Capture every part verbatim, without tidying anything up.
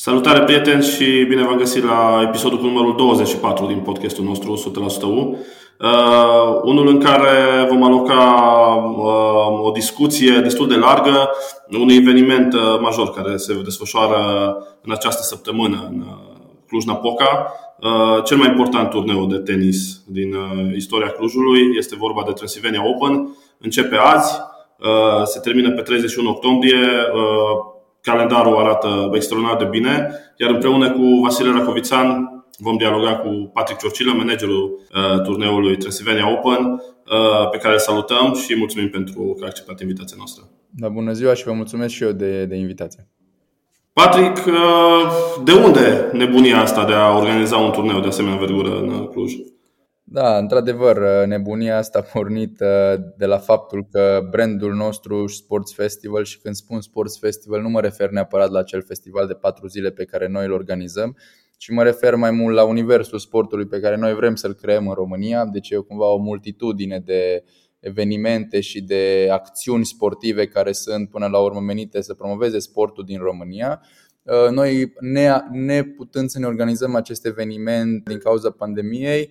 Salutare, prieteni, și bine v-am găsit la episodul cu numărul douăzeci și patru din podcastul nostru o sută la sută U. Uh, unul în care vom aloca uh, o discuție destul de largă unui eveniment uh, major care se desfășoară în această săptămână în Cluj-Napoca. Uh, cel mai important turneu de tenis din uh, istoria Clujului. Este vorba de Transylvania Open. Începe azi, uh, se termină pe treizeci și unu octombrie. uh, Calendarul arată extraordinar de bine, iar împreună cu Vasile Răcovițan vom dialoga cu Patrick Ciorcilă, managerul uh, turneului Transylvania Open, uh, pe care îl salutăm și mulțumim pentru că a acceptat invitația noastră. Da, bună ziua și vă mulțumesc și eu de, de invitație. Patrick, uh, de unde nebunia asta de a organiza un turneu de asemenea vergură în Cluj? Da, într-adevăr, nebunia asta a pornit de la faptul că brandul nostru, Sports Festival, și când spun Sports Festival nu mă refer neapărat la acel festival de patru zile pe care noi îl organizăm, ci mă refer mai mult la universul sportului pe care noi vrem să-l creăm în România. Deci e cumva o multitudine de evenimente și de acțiuni sportive care sunt până la urmă menite să promoveze sportul din România. Noi, ne, ne putând să ne organizăm acest eveniment din cauza pandemiei,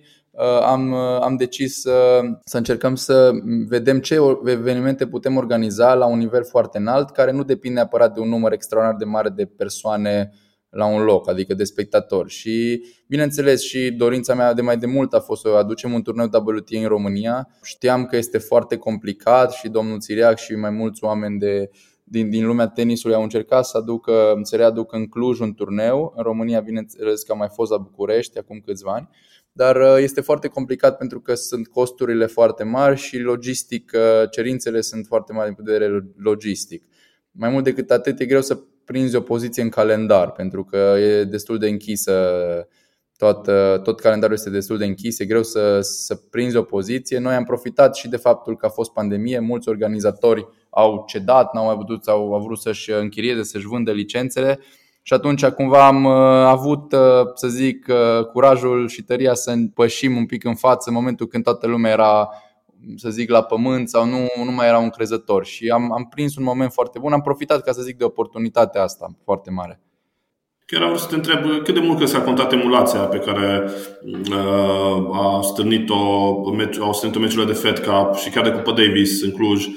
Am, am decis să, să încercăm să vedem ce evenimente putem organiza la un nivel foarte înalt, care nu depinde neapărat de un număr extraordinar de mare de persoane la un loc, adică de spectatori. Și bineînțeles, și dorința mea de mai de mult a fost să aducem un turneu W T A în România. Știam că este foarte complicat și domnul Țiriac și mai mulți oameni de Din, din lumea tenisului au încercat să aducă, să readucă în Cluj un turneu. În România, bineînțeles că a mai fost la București acum câțiva ani, dar este foarte complicat pentru că sunt costurile foarte mari și logistic, cerințele sunt foarte mari din vedere logistic. Mai mult decât atât, e greu să prinzi o poziție în calendar pentru că e destul de închisă. Tot, tot calendarul este destul de închis, e greu să, să prinzi o poziție. Noi am profitat și de faptul că a fost pandemie, mulți organizatori au cedat, n-au mai putut, sau au vrut să-și închirieze, să-și vândă licențele. Și atunci cumva am avut, să zic, curajul și tăria să pășim un pic în față în momentul când toată lumea era, să zic, la pământ sau nu, nu mai era un crezător. Și am, am prins un moment foarte bun, am profitat, ca să zic, de oportunitatea asta foarte mare. Chiar vreau să te întreb cât de mult că s-a contat emulația pe care uh, a stârnit-o, au stârnit-o meciurile de Fed Cup și chiar de Cupa Davis în Cluj uh,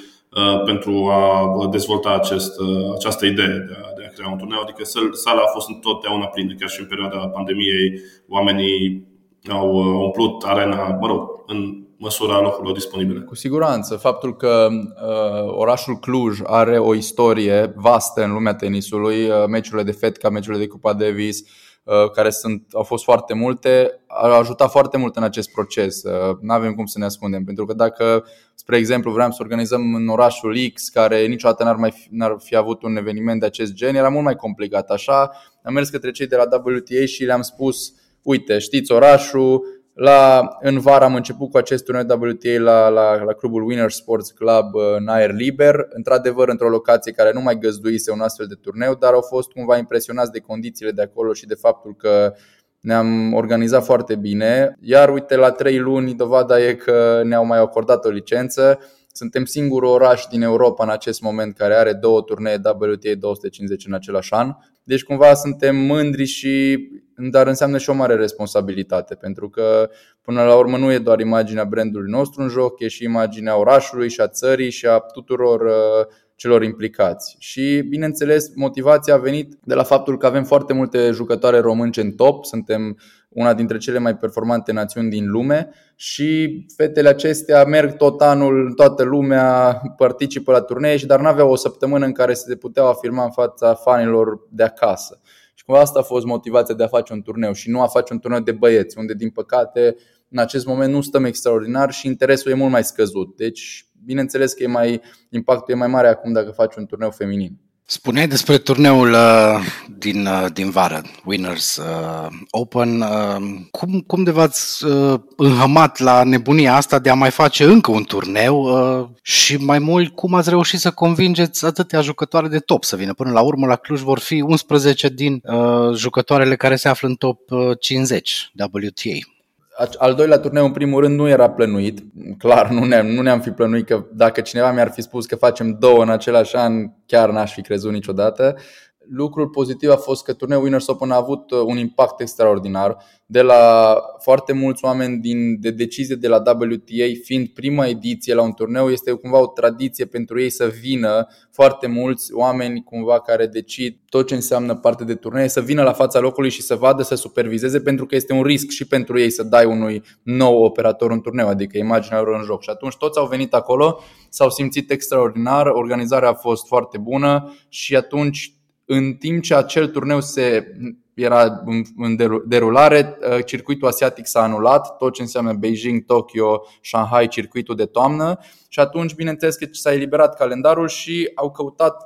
pentru a dezvolta acest, uh, această idee de a, de a crea un turneu. Adică sala a fost întotdeauna plină, chiar și în perioada pandemiei oamenii au umplut arena, mă rog, în măsura locurilor disponibile. Cu siguranță. Faptul că uh, orașul Cluj are o istorie vastă în lumea tenisului, uh, meciurile de Fed Cup, meciurile de Cupa Davis, uh, care sunt, au fost foarte multe, au ajutat foarte mult în acest proces. Uh, nu avem cum să ne ascundem, pentru că dacă, spre exemplu, vreau să organizăm în orașul X, care niciodată n-ar, mai fi, n-ar fi avut un eveniment de acest gen, era mult mai complicat. Așa am mers către cei de la W T A și le-am spus, uite, știți orașul, La, în vară am început cu acest turneu W T A la, la, la clubul Winner Sports Club în aer liber, într-adevăr într-o locație care nu mai găzduise un astfel de turneu, dar au fost cumva impresionați de condițiile de acolo și de faptul că ne-am organizat foarte bine. Iar uite, la trei luni dovada e că ne-au mai acordat o licență. Suntem singurul oraș din Europa în acest moment care are două turnee W T A două sute cincizeci în același an. Deci cumva suntem mândri, și dar înseamnă și o mare responsabilitate, pentru că până la urmă nu e doar imaginea brandului nostru în joc, e și imaginea orașului și a țării și a tuturor celor implicați. Și bineînțeles, motivația a venit de la faptul că avem foarte multe jucătoare românce în top, suntem una dintre cele mai performante națiuni din lume și fetele acestea merg tot anul, toată lumea participă la turnee, și dar n-aveau o săptămână în care se puteau afirma în fața fanilor de acasă. Și cumva asta a fost motivația de a face un turneu și nu a face un turneu de băieți, unde din păcate în acest moment nu stăm extraordinar și interesul e mult mai scăzut. Deci bineînțeles că e mai, impactul e mai mare acum dacă faci un turneu feminin. Spuneai despre turneul uh, din, uh, din vară, Winners uh, Open. Uh, cum, cum de v-ați uh, înhămat la nebunia asta de a mai face încă un turneu uh, și mai mult, cum ați reușit să convingeți atâtea jucătoare de top să vină? Până la urmă, la Cluj vor fi unsprezece din uh, jucătoarele care se află în top cincizeci W T A. Al doilea turneu, în primul rând, nu era plănuit. Clar, nu ne-am, nu ne-am fi plănuit, că dacă cineva mi-ar fi spus că facem două în același an, chiar n-aș fi crezut niciodată. lucrul pozitiv a fost că turneul Winners Open a avut un impact extraordinar, de la foarte mulți oameni din, de decizie de la W T A, fiind prima ediție la un turneu, este cumva o tradiție pentru ei să vină foarte mulți oameni cumva care decid tot ce înseamnă parte de turnee, să vină la fața locului și să vadă, să superviseze, pentru că este un risc și pentru ei să dai unui nou operator un turneu, adică imaginea lor în joc. Și atunci toți au venit acolo, s-au simțit extraordinar, organizarea a fost foarte bună și atunci, în timp ce acel turneu se era în derulare, circuitul asiatic s-a anulat, tot ce înseamnă Beijing, Tokyo, Shanghai, circuitul de toamnă. Și atunci, bineînțeles că s-a eliberat calendarul și au căutat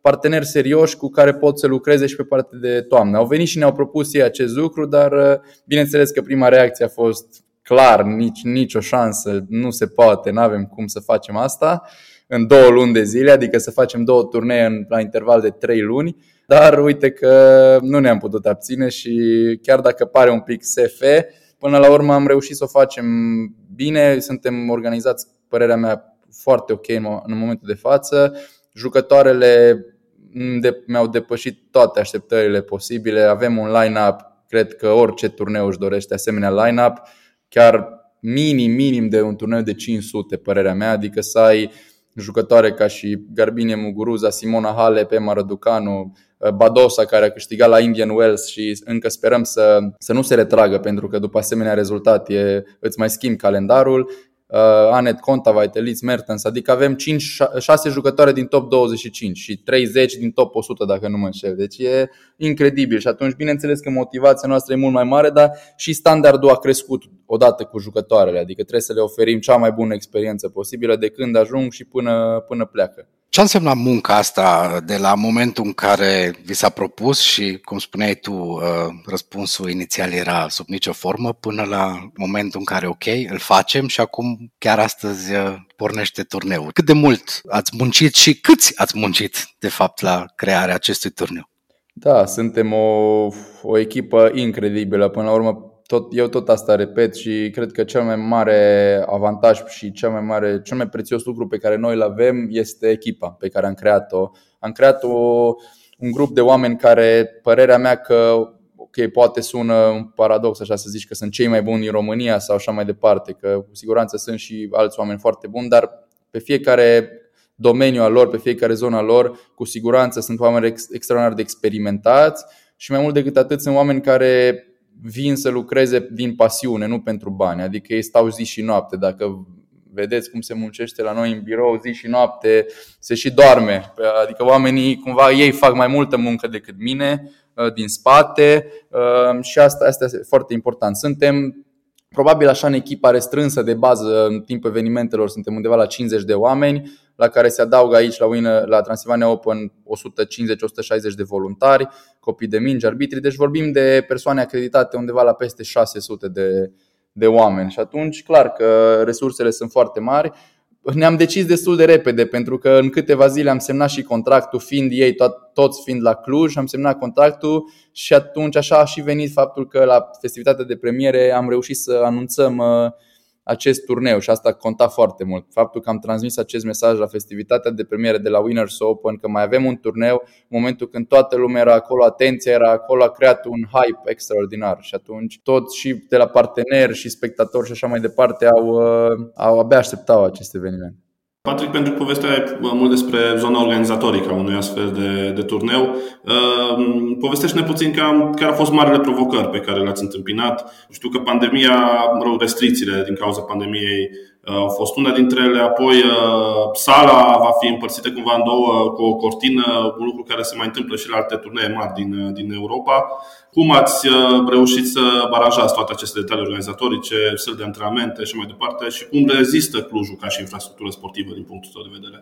parteneri serioși cu care pot să lucreze și pe partea de toamnă. Au venit și ne-au propus ei acest lucru, dar bineînțeles că prima reacție a fost clar, nici, nicio șansă, nu se poate, n-avem cum să facem asta în două luni de zile, adică să facem două turnee în, la interval de trei luni. Dar uite că nu ne-am putut abține și chiar dacă pare un pic S F, până la urmă am reușit să o facem bine. Suntem organizați, părerea mea, foarte ok în momentul de față. Jucătoarele mi-au depășit toate așteptările posibile. Avem un line-up, cred că orice turneu își dorește asemenea line-up. Chiar minim, minim de un turneu de cinci sute, părerea mea, adică să ai jucătoare ca și Garbine Muguruza, Simona Halep, Răducanu, Badosa, care a câștigat la Indian Wells și încă sperăm să, să nu se retragă, pentru că după asemenea rezultat e, îți mai schimbi calendarul, uh, Anett Kontaveit, Liz Mertens, adică avem cinci, șase jucătoare din top douăzeci și cinci și treizeci din top o sută, dacă nu mă înșel. Deci e incredibil și atunci bineînțeles că motivația noastră e mult mai mare, dar și standardul a crescut odată cu jucătoarele, adică trebuie să le oferim cea mai bună experiență posibilă de când ajung și până, până pleacă. Ce a însemnat munca asta de la momentul în care vi s-a propus și, cum spuneai tu, răspunsul inițial era sub nicio formă, până la momentul în care, ok, îl facem și acum chiar astăzi pornește turneul. Cât de mult ați muncit și câți ați muncit, de fapt, la crearea acestui turneu? Da, suntem o, o echipă incredibilă. Până la urmă, Tot, eu tot asta repet și cred că cel mai mare avantaj și cel mai mare, cel mai prețios lucru pe care noi îl avem este echipa pe care am creat-o. Am creat o, un grup de oameni care, părerea mea că, ok, poate sună un paradox așa să zici că sunt cei mai buni din România sau așa mai departe, că cu siguranță sunt și alți oameni foarte buni, dar pe fiecare domeniu al lor, pe fiecare zonă a lor, cu siguranță sunt oameni ex- extraordinar de experimentați și mai mult decât atât sunt oameni care vin să lucreze din pasiune, nu pentru bani. Adică ei stau zi și noapte. Dacă vedeți cum se muncește la noi în birou, zi și noapte se și doarme. Adică oamenii cumva ei fac mai multă muncă decât mine din spate și asta, asta este foarte important. Suntem probabil așa în echipa restrânsă de bază în timpul evenimentelor, suntem undeva la cincizeci de oameni, la care se adaugă aici la, Winner, la Transylvania Open o sută cincizeci - o sută șaizeci de voluntari, copii de mingi, arbitri. Deci vorbim de persoane acreditate undeva la peste șase sute de, de oameni. Și atunci, clar că resursele sunt foarte mari. Ne-am decis destul de repede, pentru că în câteva zile am semnat și contractul, fiind ei to- toți fiind la Cluj, am semnat contractul și atunci așa a și venit faptul că la festivitatea de premiere am reușit să anunțăm uh, acest turneu și asta conta foarte mult. Faptul că am transmis acest mesaj la festivitatea de premiere de la Winners Open, că mai avem un turneu, în momentul când toată lumea era acolo, atenția era acolo, a creat un hype extraordinar și atunci toți și de la parteneri și spectatori și așa mai departe au, au abia așteptau acest eveniment. Patrick, pentru povestea mult despre zona organizatorică a unui astfel de, de turneu, povestește-ne puțin cam care au fost marile provocări pe care le-ați întâmpinat. Știu că pandemia, restricțiile din cauza pandemiei au fost una dintre ele, apoi sala va fi împărțită cumva în două cu o cortină, un lucru care se mai întâmplă și la alte turnee mari din, din Europa. Cum ați reușit să aranjați toate aceste detalii organizatorice, săli de antrenamente și mai departe și cum rezistă Clujul ca și infrastructură sportivă din punctul tău de vedere?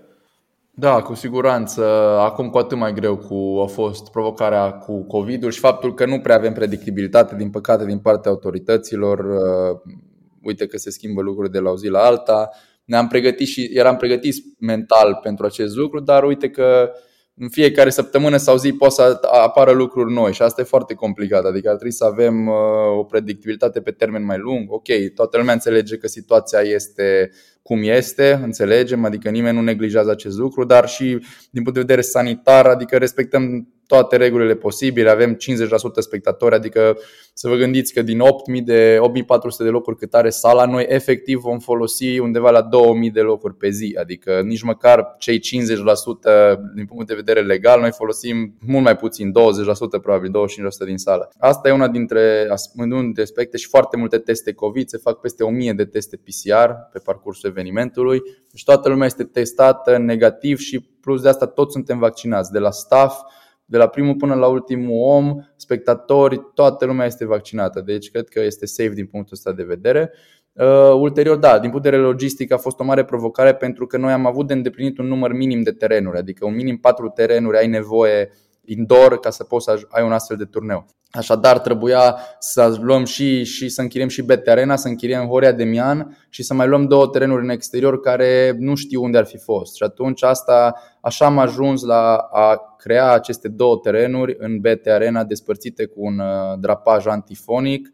Da, cu siguranță. Acum cu atât mai greu cu a fost provocarea cu COVID-ul și faptul că nu prea avem predictibilitate, din păcate, din partea autorităților. Uite că se schimbă lucruri de la o zi la alta. Ne-am pregătit și eram pregătiți mental pentru acest lucru, dar uite că în fiecare săptămână sau zi pot să apară lucruri noi și asta e foarte complicat. Adică ar trebui să avem o predictibilitate pe termen mai lung. Ok, toată lumea înțelege că situația este cum este, înțelegem, adică nimeni nu neglijează acest lucru, dar și din punct de vedere sanitar, adică respectăm toate regulile posibile, avem cincizeci la sută spectatori, adică să vă gândiți că din opt mii de opt mii patru sute de locuri cât are sala, noi efectiv vom folosi undeva la două mii de locuri pe zi, adică nici măcar cei cincizeci la sută din punct de vedere legal, noi folosim mult mai puțin, douăzeci la sută probabil, douăzeci și cinci la sută din sală. Asta e una dintre aspecte și foarte multe teste COVID, se fac peste o mie de teste P C R pe parcursul evenimentului, deci toată lumea este testată negativ și plus de asta toți suntem vaccinați, de la staff, de la primul până la ultimul om, spectatori, toată lumea este vaccinată. Deci cred că este safe din punctul ăsta de vedere. Uh, ulterior, da, din punct de vedere logistic a fost o mare provocare pentru că noi am avut de îndeplinit un număr minim de terenuri, adică un minim patru terenuri ai nevoie indoor ca să poți să ai un astfel de turneu. Așadar trebuia să luăm și, și să închiriem și B T Arena, să închiriem Horia Demian și să mai luăm două terenuri în exterior care nu știu unde ar fi fost. Și atunci asta, așa am ajuns la a crea aceste două terenuri în B T Arena despărțite cu un drapaj antifonic,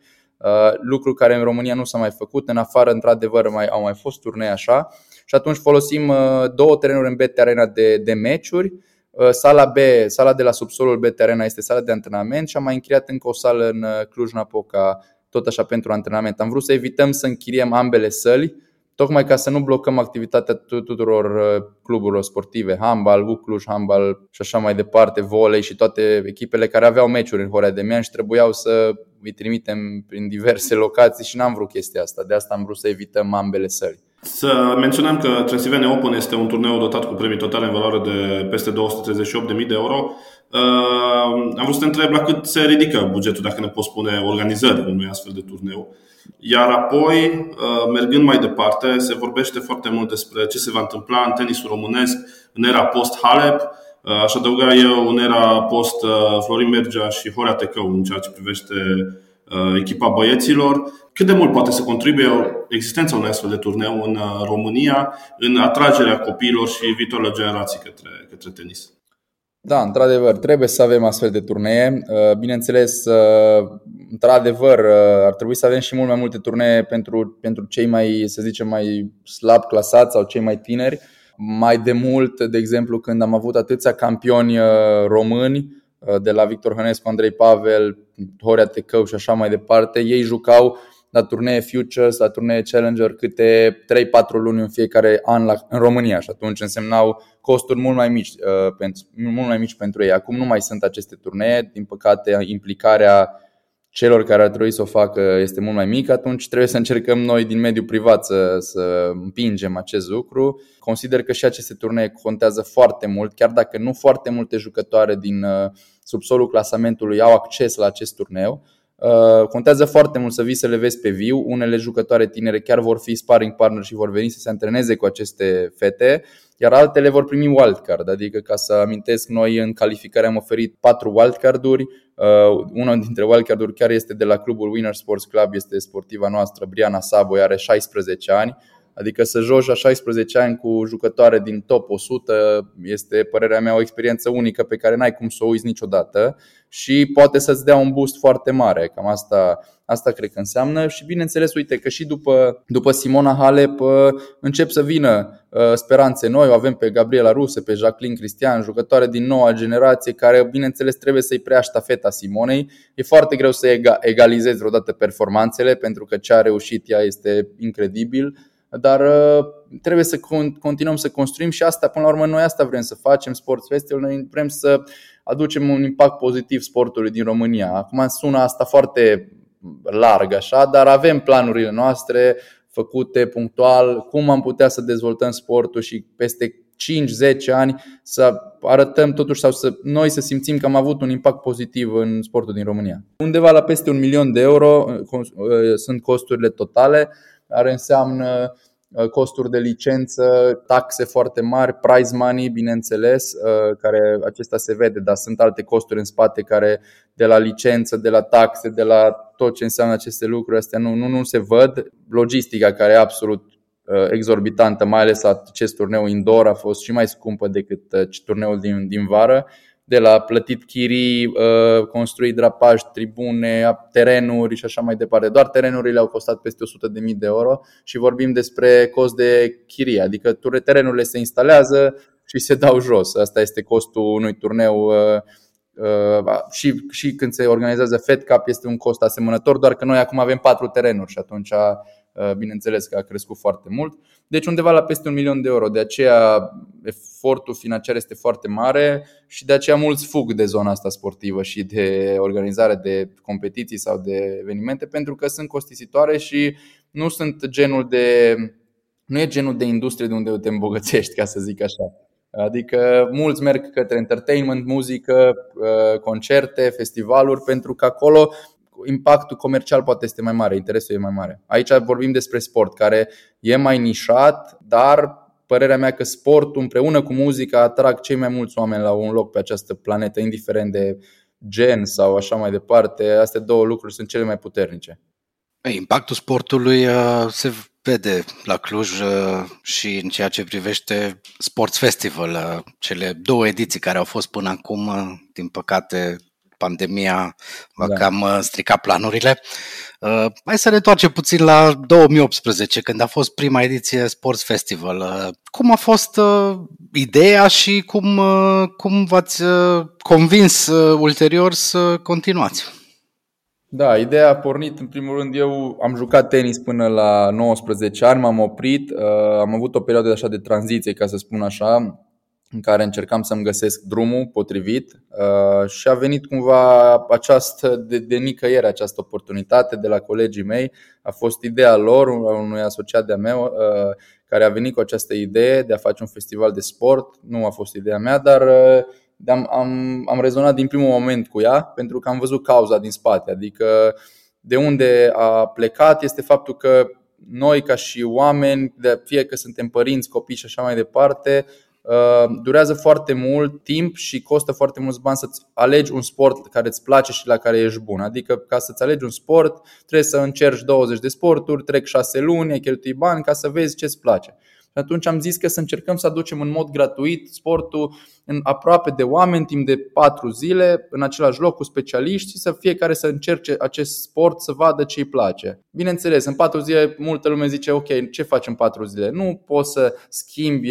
lucru care în România nu s-a mai făcut, în afară într-adevăr mai, au mai fost turnee așa. Și atunci folosim două terenuri în B T Arena de, de meciuri. Sala B, sala de la subsolul B T Arena este sala de antrenament și am mai închiriat încă o sală în Cluj-Napoca, tot așa pentru antrenament. Am vrut să evităm să închiriem ambele săli, tocmai ca să nu blocăm activitatea tuturor cluburilor sportive, handbal, U C Cluj, handbal și așa mai departe, volei și toate echipele care aveau meciuri în Horia Demian și trebuiau să îi trimitem prin diverse locații și n-am vrut chestia asta, de asta am vrut să evităm ambele săli. Să menționăm că Transylvania Open este un turneu dotat cu premii totale în valoare de peste două sute treizeci și opt de mii de euro. Am vrut să te întreb la cât se ridică bugetul, dacă ne poți spune, organizării unui astfel de turneu. Iar apoi, mergând mai departe, se vorbește foarte mult despre ce se va întâmpla în tenisul românesc în era post-Halep. Aș adăuga eu în era post-Florin Mergea și Horia Tecău în ceea ce privește echipa băieților. Cât de mult poate să contribuie existența unui astfel de turneu în România în atragerea copiilor și viitorilor generații către, către tenis? Da, într-adevăr, trebuie să avem astfel de turnee. Bineînțeles, într-adevăr, ar trebui să avem și mult mai multe turnee pentru, pentru cei mai, să zicem, mai slab clasați sau cei mai tineri. Mai de mult, de exemplu, când am avut atâția campioni români, de la Victor Hănescu, Andrei Pavel, Horia Tecău și așa mai departe, ei jucau la turnee Futures, la turnee Challenger câte trei patru luni în fiecare an la, în România și atunci însemnau costuri mult mai mici, uh, pentru, mult mai mici pentru ei. Acum nu mai sunt aceste turnee, din păcate implicarea celor care ar trebui să o facă este mult mai mică, atunci trebuie să încercăm noi din mediul privat să, să împingem acest lucru. Consider că și aceste turnee contează foarte mult, chiar dacă nu foarte multe jucătoare din subsolul clasamentului au acces la acest turneu. Contează foarte mult să vii să le vezi pe viu. Unele jucătoare tinere chiar vor fi sparring partner și vor veni să se antreneze cu aceste fete, iar altele vor primi wildcard. Adică, ca să amintesc, noi în calificare am oferit patru wildcard-uri. Una dintre wildcard-uri chiar este de la clubul Winner Sports Club, este sportiva noastră Briana Sabo, are șaisprezece ani. Adică să joci la șaisprezece ani cu jucătoare din top o sută este, părerea mea, o experiență unică pe care n-ai cum să o uiți niciodată și poate să-ți dea un boost foarte mare. Cam asta, asta cred că înseamnă și bineînțeles, uite că și după, după Simona Halep încep să vină speranțe noi. O avem pe Gabriela Rusă, pe Jacqueline Cristian, jucătoare din noua generație care, bineînțeles, trebuie să-i preia ștafeta Simonei. E foarte greu să egalizezi vreodată performanțele pentru că ce a reușit ea este incredibil. Dar trebuie să continuăm să construim și asta, până la urmă noi asta vrem să facem, Sports Festival, noi vrem să aducem un impact pozitiv sportului din România. Acum sună asta foarte larg așa, dar avem planurile noastre făcute punctual, cum am putea să dezvoltăm sportul și peste cinci zece ani să arătăm totuși sau să noi să simțim că am avut un impact pozitiv în sportul din România. Undeva la peste un milion de euro sunt costurile totale, care înseamnă costuri de licență, taxe foarte mari, prize money, bineînțeles, care acesta se vede, dar sunt alte costuri în spate care de la licență, de la taxe, de la tot ce înseamnă aceste lucruri, astea nu, nu, nu se văd. Logistica care e absolut exorbitantă, mai ales acest turneu indoor a fost și mai scumpă decât turneul din, din vară. de la plătit chirii, construit drapaj, tribune, terenuri și așa mai departe. Doar terenurile au costat peste o sută de mii de euro și vorbim despre cost de chirie, adică terenurile se instalează și se dau jos. Asta este costul unui turneu. Și, și când se organizează Fed Cup este un cost asemănător, doar că noi acum avem patru terenuri și atunci bineînțeles că a crescut foarte mult. Deci undeva la peste un milion de euro. De aceea efortul financiar este foarte mare și de aceea mulți fug de zona asta sportivă și de organizare de competiții sau de evenimente, pentru că sunt costisitoare și nu sunt genul de, nu e genul de industrie de unde te îmbogățești, ca să zic așa. Adică mulți merg către entertainment, muzică, concerte, festivaluri, pentru că acolo impactul comercial poate este mai mare, interesul e mai mare. Aici vorbim despre sport, care e mai nișat, dar părerea mea că sportul împreună cu muzica atrag cei mai mulți oameni la un loc pe această planetă, indiferent de gen sau așa mai departe. Astea două lucruri sunt cele mai puternice. Impactul sportului se vede la Cluj și în ceea ce privește Sports Festival, cele două ediții care au fost până acum. Din păcate, pandemia va da. cam strica planurile. Hai să ne întoarcem puțin la două mii optsprezece, când a fost prima ediție Sports Festival. Cum a fost ideea și cum, cum v-ați convins ulterior să continuați? Da, ideea a pornit, în primul rând, eu am jucat tenis până la nouăsprezece ani, m-am oprit, am avut o perioadă așa de tranziție, ca să spun așa, în care încercam să-mi găsesc drumul potrivit și a venit cumva această, de, de nicăieri această oportunitate de la colegii mei. A fost ideea lor, unui asociat de-a meu, care a venit cu această idee de a face un festival de sport. Nu a fost ideea mea, dar... Am, am, am rezonat din primul moment cu ea, pentru că am văzut cauza din spate. Adică de unde a plecat este faptul că noi ca și oameni, fie că suntem părinți, copii și așa mai departe, durează foarte mult timp și costă foarte mulți bani să-ți alegi un sport care îți place și la care ești bun. Adică ca să-ți alegi un sport trebuie să încerci douăzeci de sporturi, trec șase luni, ai cheltuit bani ca să vezi ce-ți place. Și atunci am zis că să încercăm să aducem în mod gratuit sportul în aproape de oameni, timp de patru zile, în același loc cu specialiști și să fiecare să încerce acest sport, să vadă ce îi place. Bineînțeles, în patru zile multă lume zice, ok, ce faci în patru zile? Nu poți să schimbi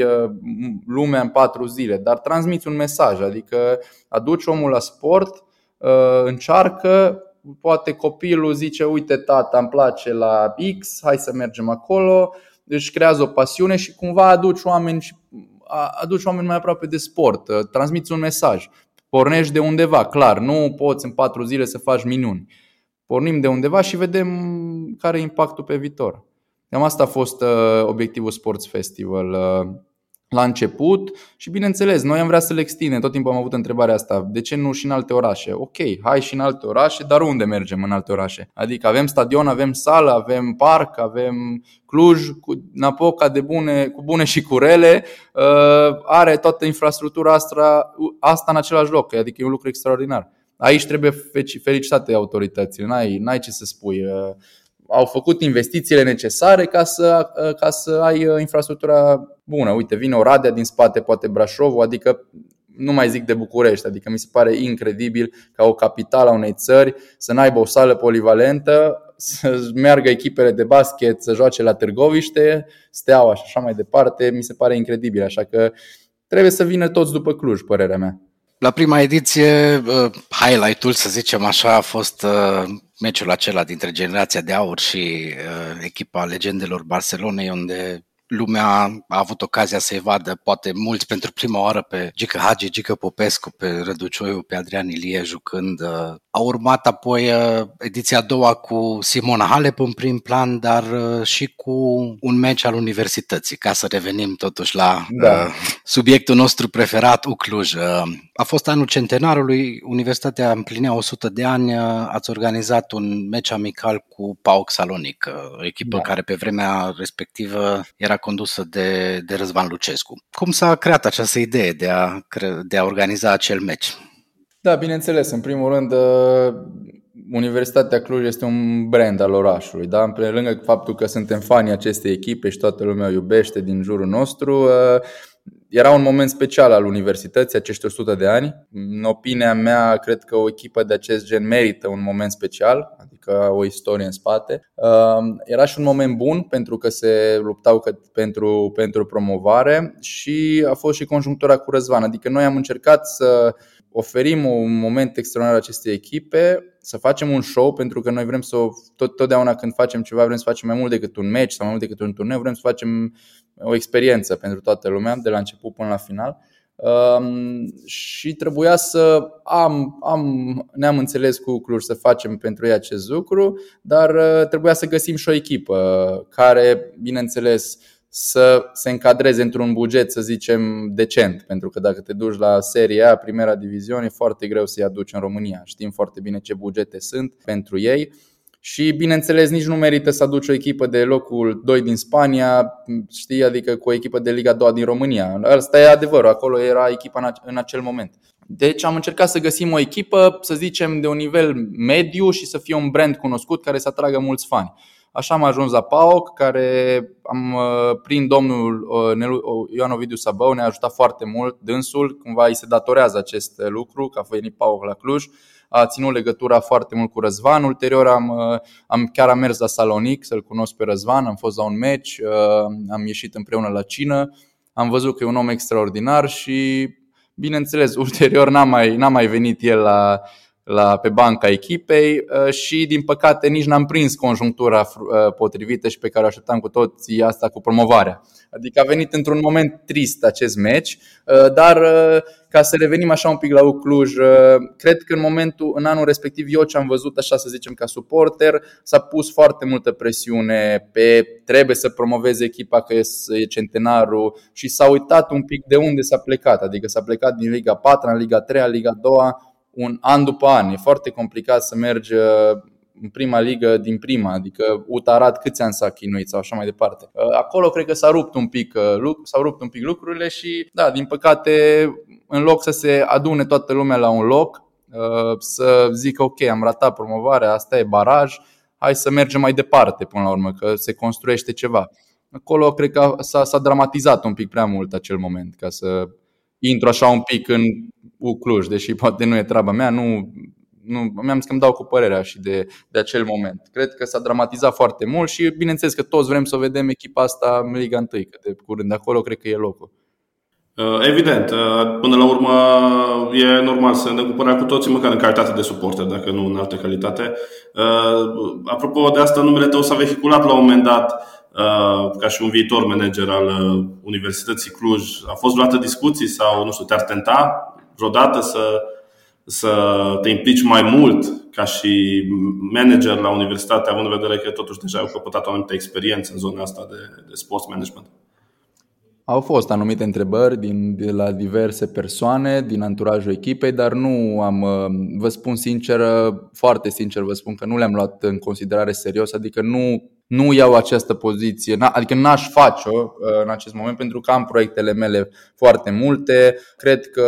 lumea în patru zile, dar transmiți un mesaj, adică aduci omul la sport, încearcă, poate copilul zice, uite tata, îmi place la X, hai să mergem acolo. Deci creează o pasiune și cumva aduci oameni, aduci oameni mai aproape de sport, transmiți un mesaj. Pornești de undeva, clar, nu poți în patru zile să faci minuni. Pornim de undeva și vedem care e impactul pe viitor. Cam asta a fost obiectivul Sports Festival la început și bineînțeles, noi am vrea să le extindem. Tot timpul am avut întrebarea asta, de ce nu și în alte orașe? Ok, hai și în alte orașe, dar unde mergem în alte orașe? Adică avem stadion, avem sală, avem parc, avem Cluj, cu Napoca de bune, cu bune și cu rele, are toată infrastructura asta, asta în același loc, adică e un lucru extraordinar. Aici trebuie felicitate autoritățile, n-ai, n-ai ce să spui. Au făcut investițiile necesare ca să, ca să ai infrastructura bună. Uite, vine Oradea din spate, poate Brașovul, adică nu mai zic de București. Adică mi se pare incredibil ca o capitală a unei țări să n-aibă o sală polivalentă, să meargă echipele de basket să joace la Târgoviște, Steaua și așa mai departe. Mi se pare incredibil, așa că trebuie să vină toți după Cluj, părerea mea. La prima ediție, highlight-ul, să zicem așa, a fost meciul acela dintre generația de aur și echipa legendelor Barcelonei, unde lumea a avut ocazia să-i vadă, poate mulți pentru prima oară, pe Gică Hagi, Gică Popescu, pe Răducioiu, pe Adrian Ilie jucând. A urmat apoi ediția a doua cu Simona Halep în prim plan, dar și cu un meci al universității, ca să revenim totuși la da. subiectul nostru preferat, U-Cluj. A fost anul centenarului, universitatea împlinea o sută de ani, ați organizat un meci amical cu P A O K Salonic, o echipă da. care pe vremea respectivă era condusă de, de Răzvan Lucescu. Cum s-a creat această idee de a, de a organiza acel meci? Da, bineînțeles. În primul rând, Universitatea Cluj este un brand al orașului. Da? Pe lângă faptul că suntem fanii acestei echipe și toată lumea o iubește din jurul nostru, Era un moment special al universității, acești o sută de ani. În opinia mea, cred că o echipă de acest gen merită un moment special, adică o istorie în spate. Era și un moment bun pentru că se luptau pentru, pentru promovare și a fost și conjunctura cu Răzvan. Adică noi am încercat să oferim un moment extraordinar acestei echipe, să facem un show, pentru că noi vrem să, tot, totdeauna când facem ceva, vrem să facem mai mult decât un match sau mai mult decât un turneu, vrem să facem o experiență pentru toată lumea, de la început până la final. Um, și trebuia să am, am, ne-am înțeles cu Cluj să facem pentru ei acest lucru, dar uh, trebuia să găsim și o echipă care, bineînțeles, să se încadreze într-un buget, să zicem, decent. Pentru că dacă te duci la Seria A, Primera Divizion, e foarte greu să-i aduci în România. Știm foarte bine ce bugete sunt pentru ei. Și bineînțeles, nici nu merită să aduci o echipă de locul doi din Spania, știi, adică cu o echipă de Liga a doua din România. Asta e adevărul, acolo era echipa în acel moment. Deci am încercat să găsim o echipă, să zicem, de un nivel mediu și să fie un brand cunoscut care să atragă mulți fani. Așa am ajuns la P A O K, care am, prin domnul Ioan Ovidiu Sabău, ne-a ajutat foarte mult. Dânsul, cumva îi se datorează acest lucru, că a venit P A O K la Cluj, a ținut legătura foarte mult cu Răzvan. Ulterior am, am chiar am mers la Salonic să-l cunosc pe Răzvan, am fost la un meci, am ieșit împreună la cină, am văzut că e un om extraordinar și, bineînțeles, ulterior n-a mai, n-a mai venit el la... La, pe banca echipei și, din păcate, nici n-am prins conjunctura potrivită și pe care o așteptam cu toții, asta cu promovarea. Adică a venit într-un moment trist acest meci, dar ca să revenim așa un pic la U C L U J, Cluj, cred că în momentul, în anul respectiv, eu ce am văzut, așa să zicem, ca suporter, s-a pus foarte multă presiune pe trebuie să promoveze echipa, că e centenarul, și s-a uitat un pic de unde s-a plecat. Adică s-a plecat din Liga a patra, în Liga a treia, Liga a doua, un an după an. E foarte complicat să mergi în prima ligă din prima, adică U T A Arad câți ani s-a chinuit sau așa mai departe. Acolo cred că s-a rupt un pic, s-au rupt un pic lucrurile și, da, din păcate, în loc să se adune toată lumea la un loc, să zică ok, am ratat promovarea, asta e baraj, hai să mergem mai departe până la urmă, că se construiește ceva. Acolo cred că s-a, s-a dramatizat un pic prea mult acel moment, ca să intru așa un pic în U C L U J, deși poate nu e treaba mea, nu, nu, mi-am zis că îmi dau cu părerea și de, de acel moment. Cred că s-a dramatizat foarte mult și bineînțeles că toți vrem să vedem echipa asta în Liga a întâi, că de curând acolo cred că e locul. Evident, până la urmă e normal să ne cumpărăm cu toții, măcar în calitate de suporter, dacă nu în altă calitate. Apropo de asta, numele tău s-a vehiculat la un moment dat ca și un viitor manager al Universității Cluj. A fost luată discuții sau, nu știu, te-ar tenta vreodată să, să te implici mai mult ca și manager la universitate, având în vedere că totuși deja ai căpătat o anumită experiență în zona asta de, de sports management? Au fost anumite întrebări din, de la diverse persoane din anturajul echipei, dar nu am, vă spun sincer, foarte sincer vă spun că nu le-am luat în considerare serios, adică nu Nu iau această poziție, adică n-aș face-o în acest moment pentru că am proiectele mele foarte multe. Cred că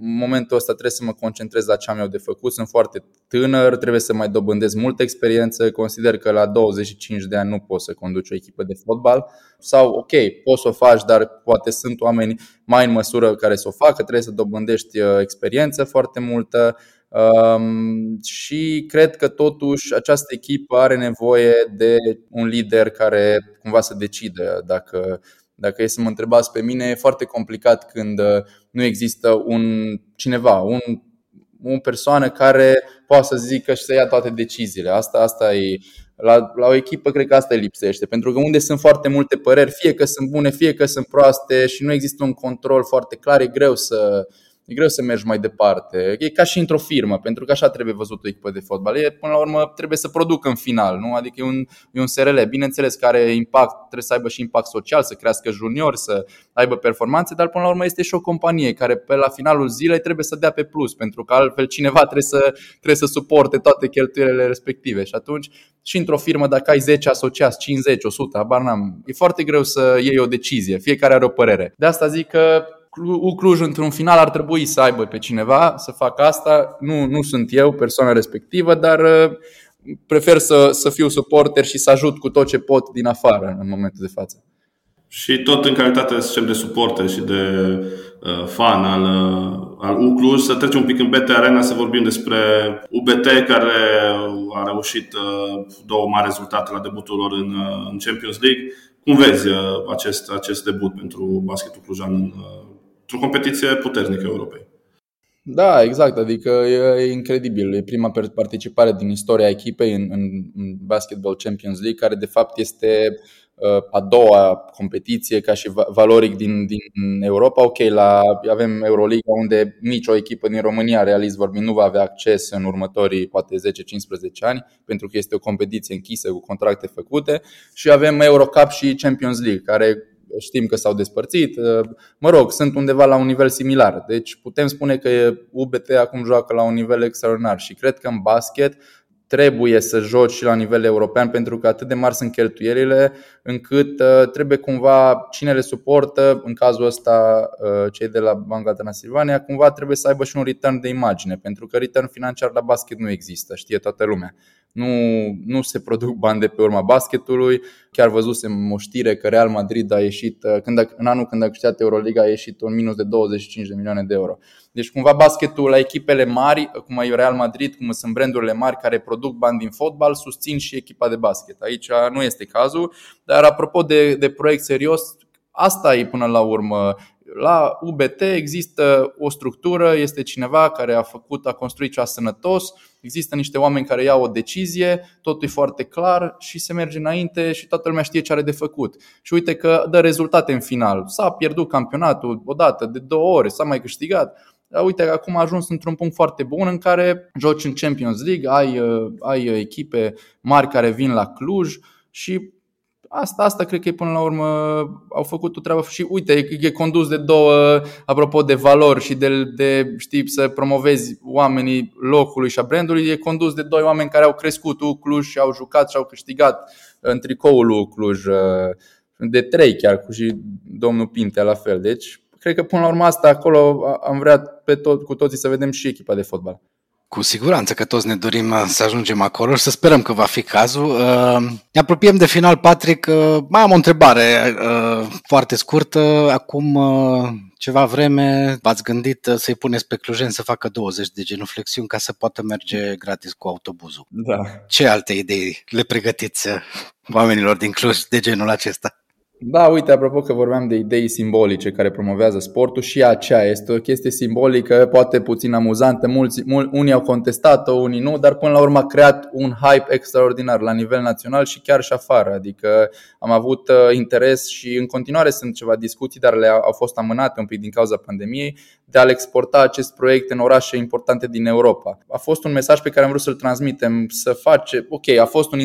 în momentul ăsta trebuie să mă concentrez la ce am eu de făcut. Sunt foarte tânăr, trebuie să mai dobândesc multă experiență. Consider că la douăzeci și cinci de ani nu poți să conduci o echipă de fotbal. Sau ok, poți să o faci, dar poate sunt oameni mai în măsură care să o facă. Trebuie să dobândești experiență foarte multă. Um, și cred că totuși această echipă are nevoie de un lider care cumva să decide. Dacă, dacă e să mă întrebați pe mine, e foarte complicat când nu există un cineva, un, o persoană care poate să zică și să ia toate deciziile. Asta, asta e, la, la o echipă cred că asta îi lipsește, pentru că unde sunt foarte multe păreri, fie că sunt bune, fie că sunt proaste și nu există un control foarte clar, e greu să... E greu să mergi mai departe. E ca și într-o firmă, pentru că așa trebuie văzut o echipă de fotbal. E, până la urmă, trebuie să producă în final, nu? Adică e un, e un S R L. Bineînțeles că are impact, trebuie să aibă și impact social, să crească juniori, să aibă performanțe, dar până la urmă este și o companie care pe la finalul zilei trebuie să dea pe plus, pentru că altfel cineva trebuie să, trebuie să suporte toate cheltuielile respective. Și atunci, și într-o firmă, dacă ai zece asociați, cincizeci, o sută, habar n-am, e foarte greu să iei o decizie. Fiecare are o părere. De asta zic că U C L U J într-un final ar trebui să aibă pe cineva să facă asta. Nu, nu sunt eu persoana respectivă, dar prefer să, să fiu suporter și să ajut cu tot ce pot din afară în momentul de față. Și tot în calitate de suporter și de uh, fan al, al U Cluj, să trecem un pic în B T Arena, să vorbim despre U B T, care a reușit uh, două mari rezultate la debutul lor în, uh, în Champions League. Cum vezi uh, acest, acest debut pentru basketul clujan în, uh, într-o competiție puternică europei? Da, exact, adică e incredibil. E prima participare din istoria echipei în, în Basketball Champions League, care de fapt este a doua competiție ca și valoric din, din Europa. Ok, la, avem Euroleague, unde nicio echipă din România, realist vorbind, nu va avea acces în următorii poate zece-cincisprezece ani, pentru că este o competiție închisă cu contracte făcute. Și avem Eurocup și Champions League, care știm că s-au despărțit, mă rog, sunt undeva la un nivel similar. Deci putem spune că U B T acum joacă la un nivel extraordinar și cred că în basket trebuie să joci și la nivel european, pentru că atât de mari sunt cheltuielile încât trebuie cumva cine le suportă, în cazul ăsta cei de la Banca Transilvania, cumva trebuie să aibă și un return de imagine, pentru că return financiar la basket nu există, știe toată lumea. Nu, nu se produc bani de pe urma basketului. Chiar văzusem o știre că Real Madrid a ieșit, când a, în anul când a câștigat Euroliga, a ieșit un minus de douăzeci și cinci de milioane de euro. Deci cumva basketul la echipele mari, cum e Real Madrid, cum sunt brandurile mari care produc bani din fotbal, susțin și echipa de basket. Aici nu este cazul, dar apropo de, de proiect serios, asta e până la urmă. La U B T există o structură, este cineva care a făcut, a construit ceva sănătos, există niște oameni care iau o decizie, totul e foarte clar și se merge înainte și toată lumea știe ce are de făcut. Și uite că dă rezultate în final. S-a pierdut campionatul odată, de două ori, s-a mai câștigat. Dar uite că acum a ajuns într-un punct foarte bun în care joci în Champions League, ai, ai echipe mari care vin la Cluj și... Asta, asta cred că până la urmă au făcut o treabă și uite, e, e condus de două, apropo de valori și de, de știi, să promovezi oamenii locului și a brandului, e condus de doi oameni care au crescut U Cluj și au jucat și au câștigat în tricoul U Cluj, de trei chiar, cu și domnul Pintea la fel. Deci cred că până la urmă asta acolo am vrea pe tot, cu toții să vedem și echipa de fotbal. Cu siguranță că toți ne dorim să ajungem acolo și să sperăm că va fi cazul. Ne apropiem de final, Patrick. Mai am o întrebare foarte scurtă. Acum ceva vreme v-ați gândit să-i puneți pe clujeni să facă douăzeci de genuflexiuni ca să poată merge gratis cu autobuzul. Da. Ce alte idei le pregătiți oamenilor din Cluj de genul acesta? Da, uite, apropo că vorbeam de idei simbolice care promovează sportul și aceea este o chestie simbolică, poate puțin amuzantă, mulți, mul, unii au contestat-o, unii nu, dar până la urmă a creat un hype extraordinar la nivel național și chiar și afară, adică am avut interes și în continuare sunt ceva discuții, dar le-au au fost amânate un pic din cauza pandemiei, de a-l exporta acest proiect în orașe importante din Europa. A fost un mesaj pe care am vrut să-l transmitem, să face, ok, a fost un,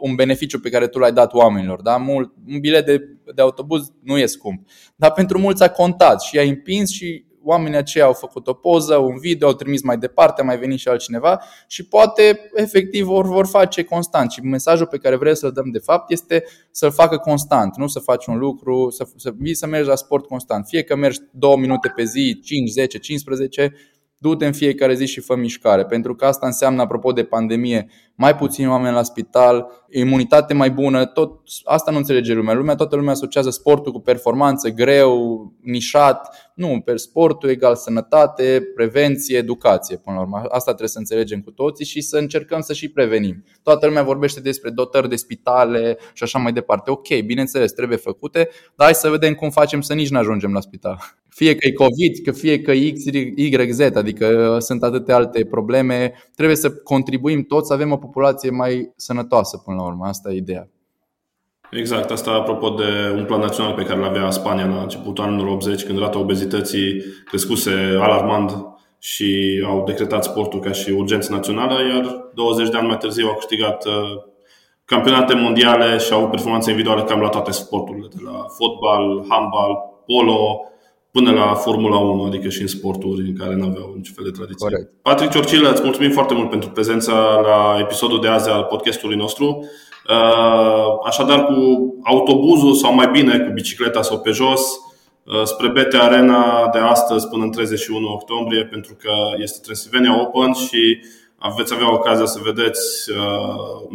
un beneficiu pe care tu l-ai dat oamenilor, da? Mult, un bilet de De, de autobuz nu e scump, dar pentru mulți a contat și a împins și oamenii aceia au făcut o poză, un video, au trimis mai departe, a mai venit și altcineva și poate efectiv vor, vor face constant și mesajul pe care vrem să-l dăm de fapt este să-l facă constant, nu să faci un lucru, să, să, să mergi la sport constant, fie că mergi două minute pe zi, cinci, zece, cincisprezece, du-te în fiecare zi și fă mișcare, pentru că asta înseamnă, apropo de pandemie, mai puțini oameni la spital, imunitate mai bună, tot asta nu înțelege lumea. Lumea, toată lumea asociază sportul cu performanță, greu, nișat. Nu, pe sportul egal sănătate, prevenție, educație, până la urmă. Asta trebuie să înțelegem cu toții și să încercăm să și prevenim. Toată lumea vorbește despre dotări de spitale și așa mai departe. Ok, bineînțeles, trebuie făcute, dar hai să vedem cum facem să nici nu ajungem la spital. Fie că e COVID, că fie că e X Y Z, adică sunt atâtea alte probleme. Trebuie să contribuim toți, avem o populație mai sănătoasă până la urmă, asta e ideea. Exact, asta apropo de un plan național pe care l-avea Spania la începutul anilor optzeci, când rata obezității crescuse alarmant și au decretat sportul ca și urgență națională, iar douăzeci de ani mai târziu au câștigat campionate mondiale și au performanțe individuale cam la toate sporturile, de la fotbal, handbal, polo, până la Formula unu, adică și în sporturi în care nu aveau niciun fel de tradiție. Corect. Patrick Ciorcilă, îți mulțumim foarte mult pentru prezența la episodul de azi al podcastului nostru. Așadar, cu autobuzul sau mai bine cu bicicleta sau pe jos, spre B T Arena de astăzi până în treizeci și unu octombrie, pentru că este Transylvania Open și veți avea ocazia să vedeți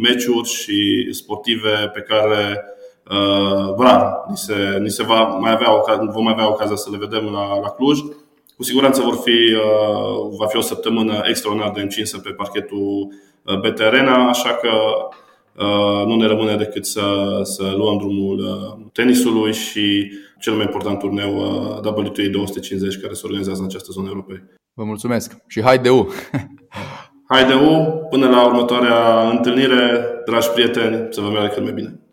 meciuri și sportive pe care uh, vara. Ni se, ni se va mai avea vom mai avea ocazia să le vedem la, la Cluj. Cu siguranță vor fi uh, va fi o săptămână extraordinar de încinsă pe parchetul B T Arena, așa că uh, nu ne rămâne decât să, să luăm drumul uh, tenisului și cel mai important turneu uh, W T A două sute cincizeci care se organizează în această zonă europei. Vă mulțumesc și hai de u! Haideu, până la următoarea întâlnire, dragi prieteni, să vă meargă cât mai bine!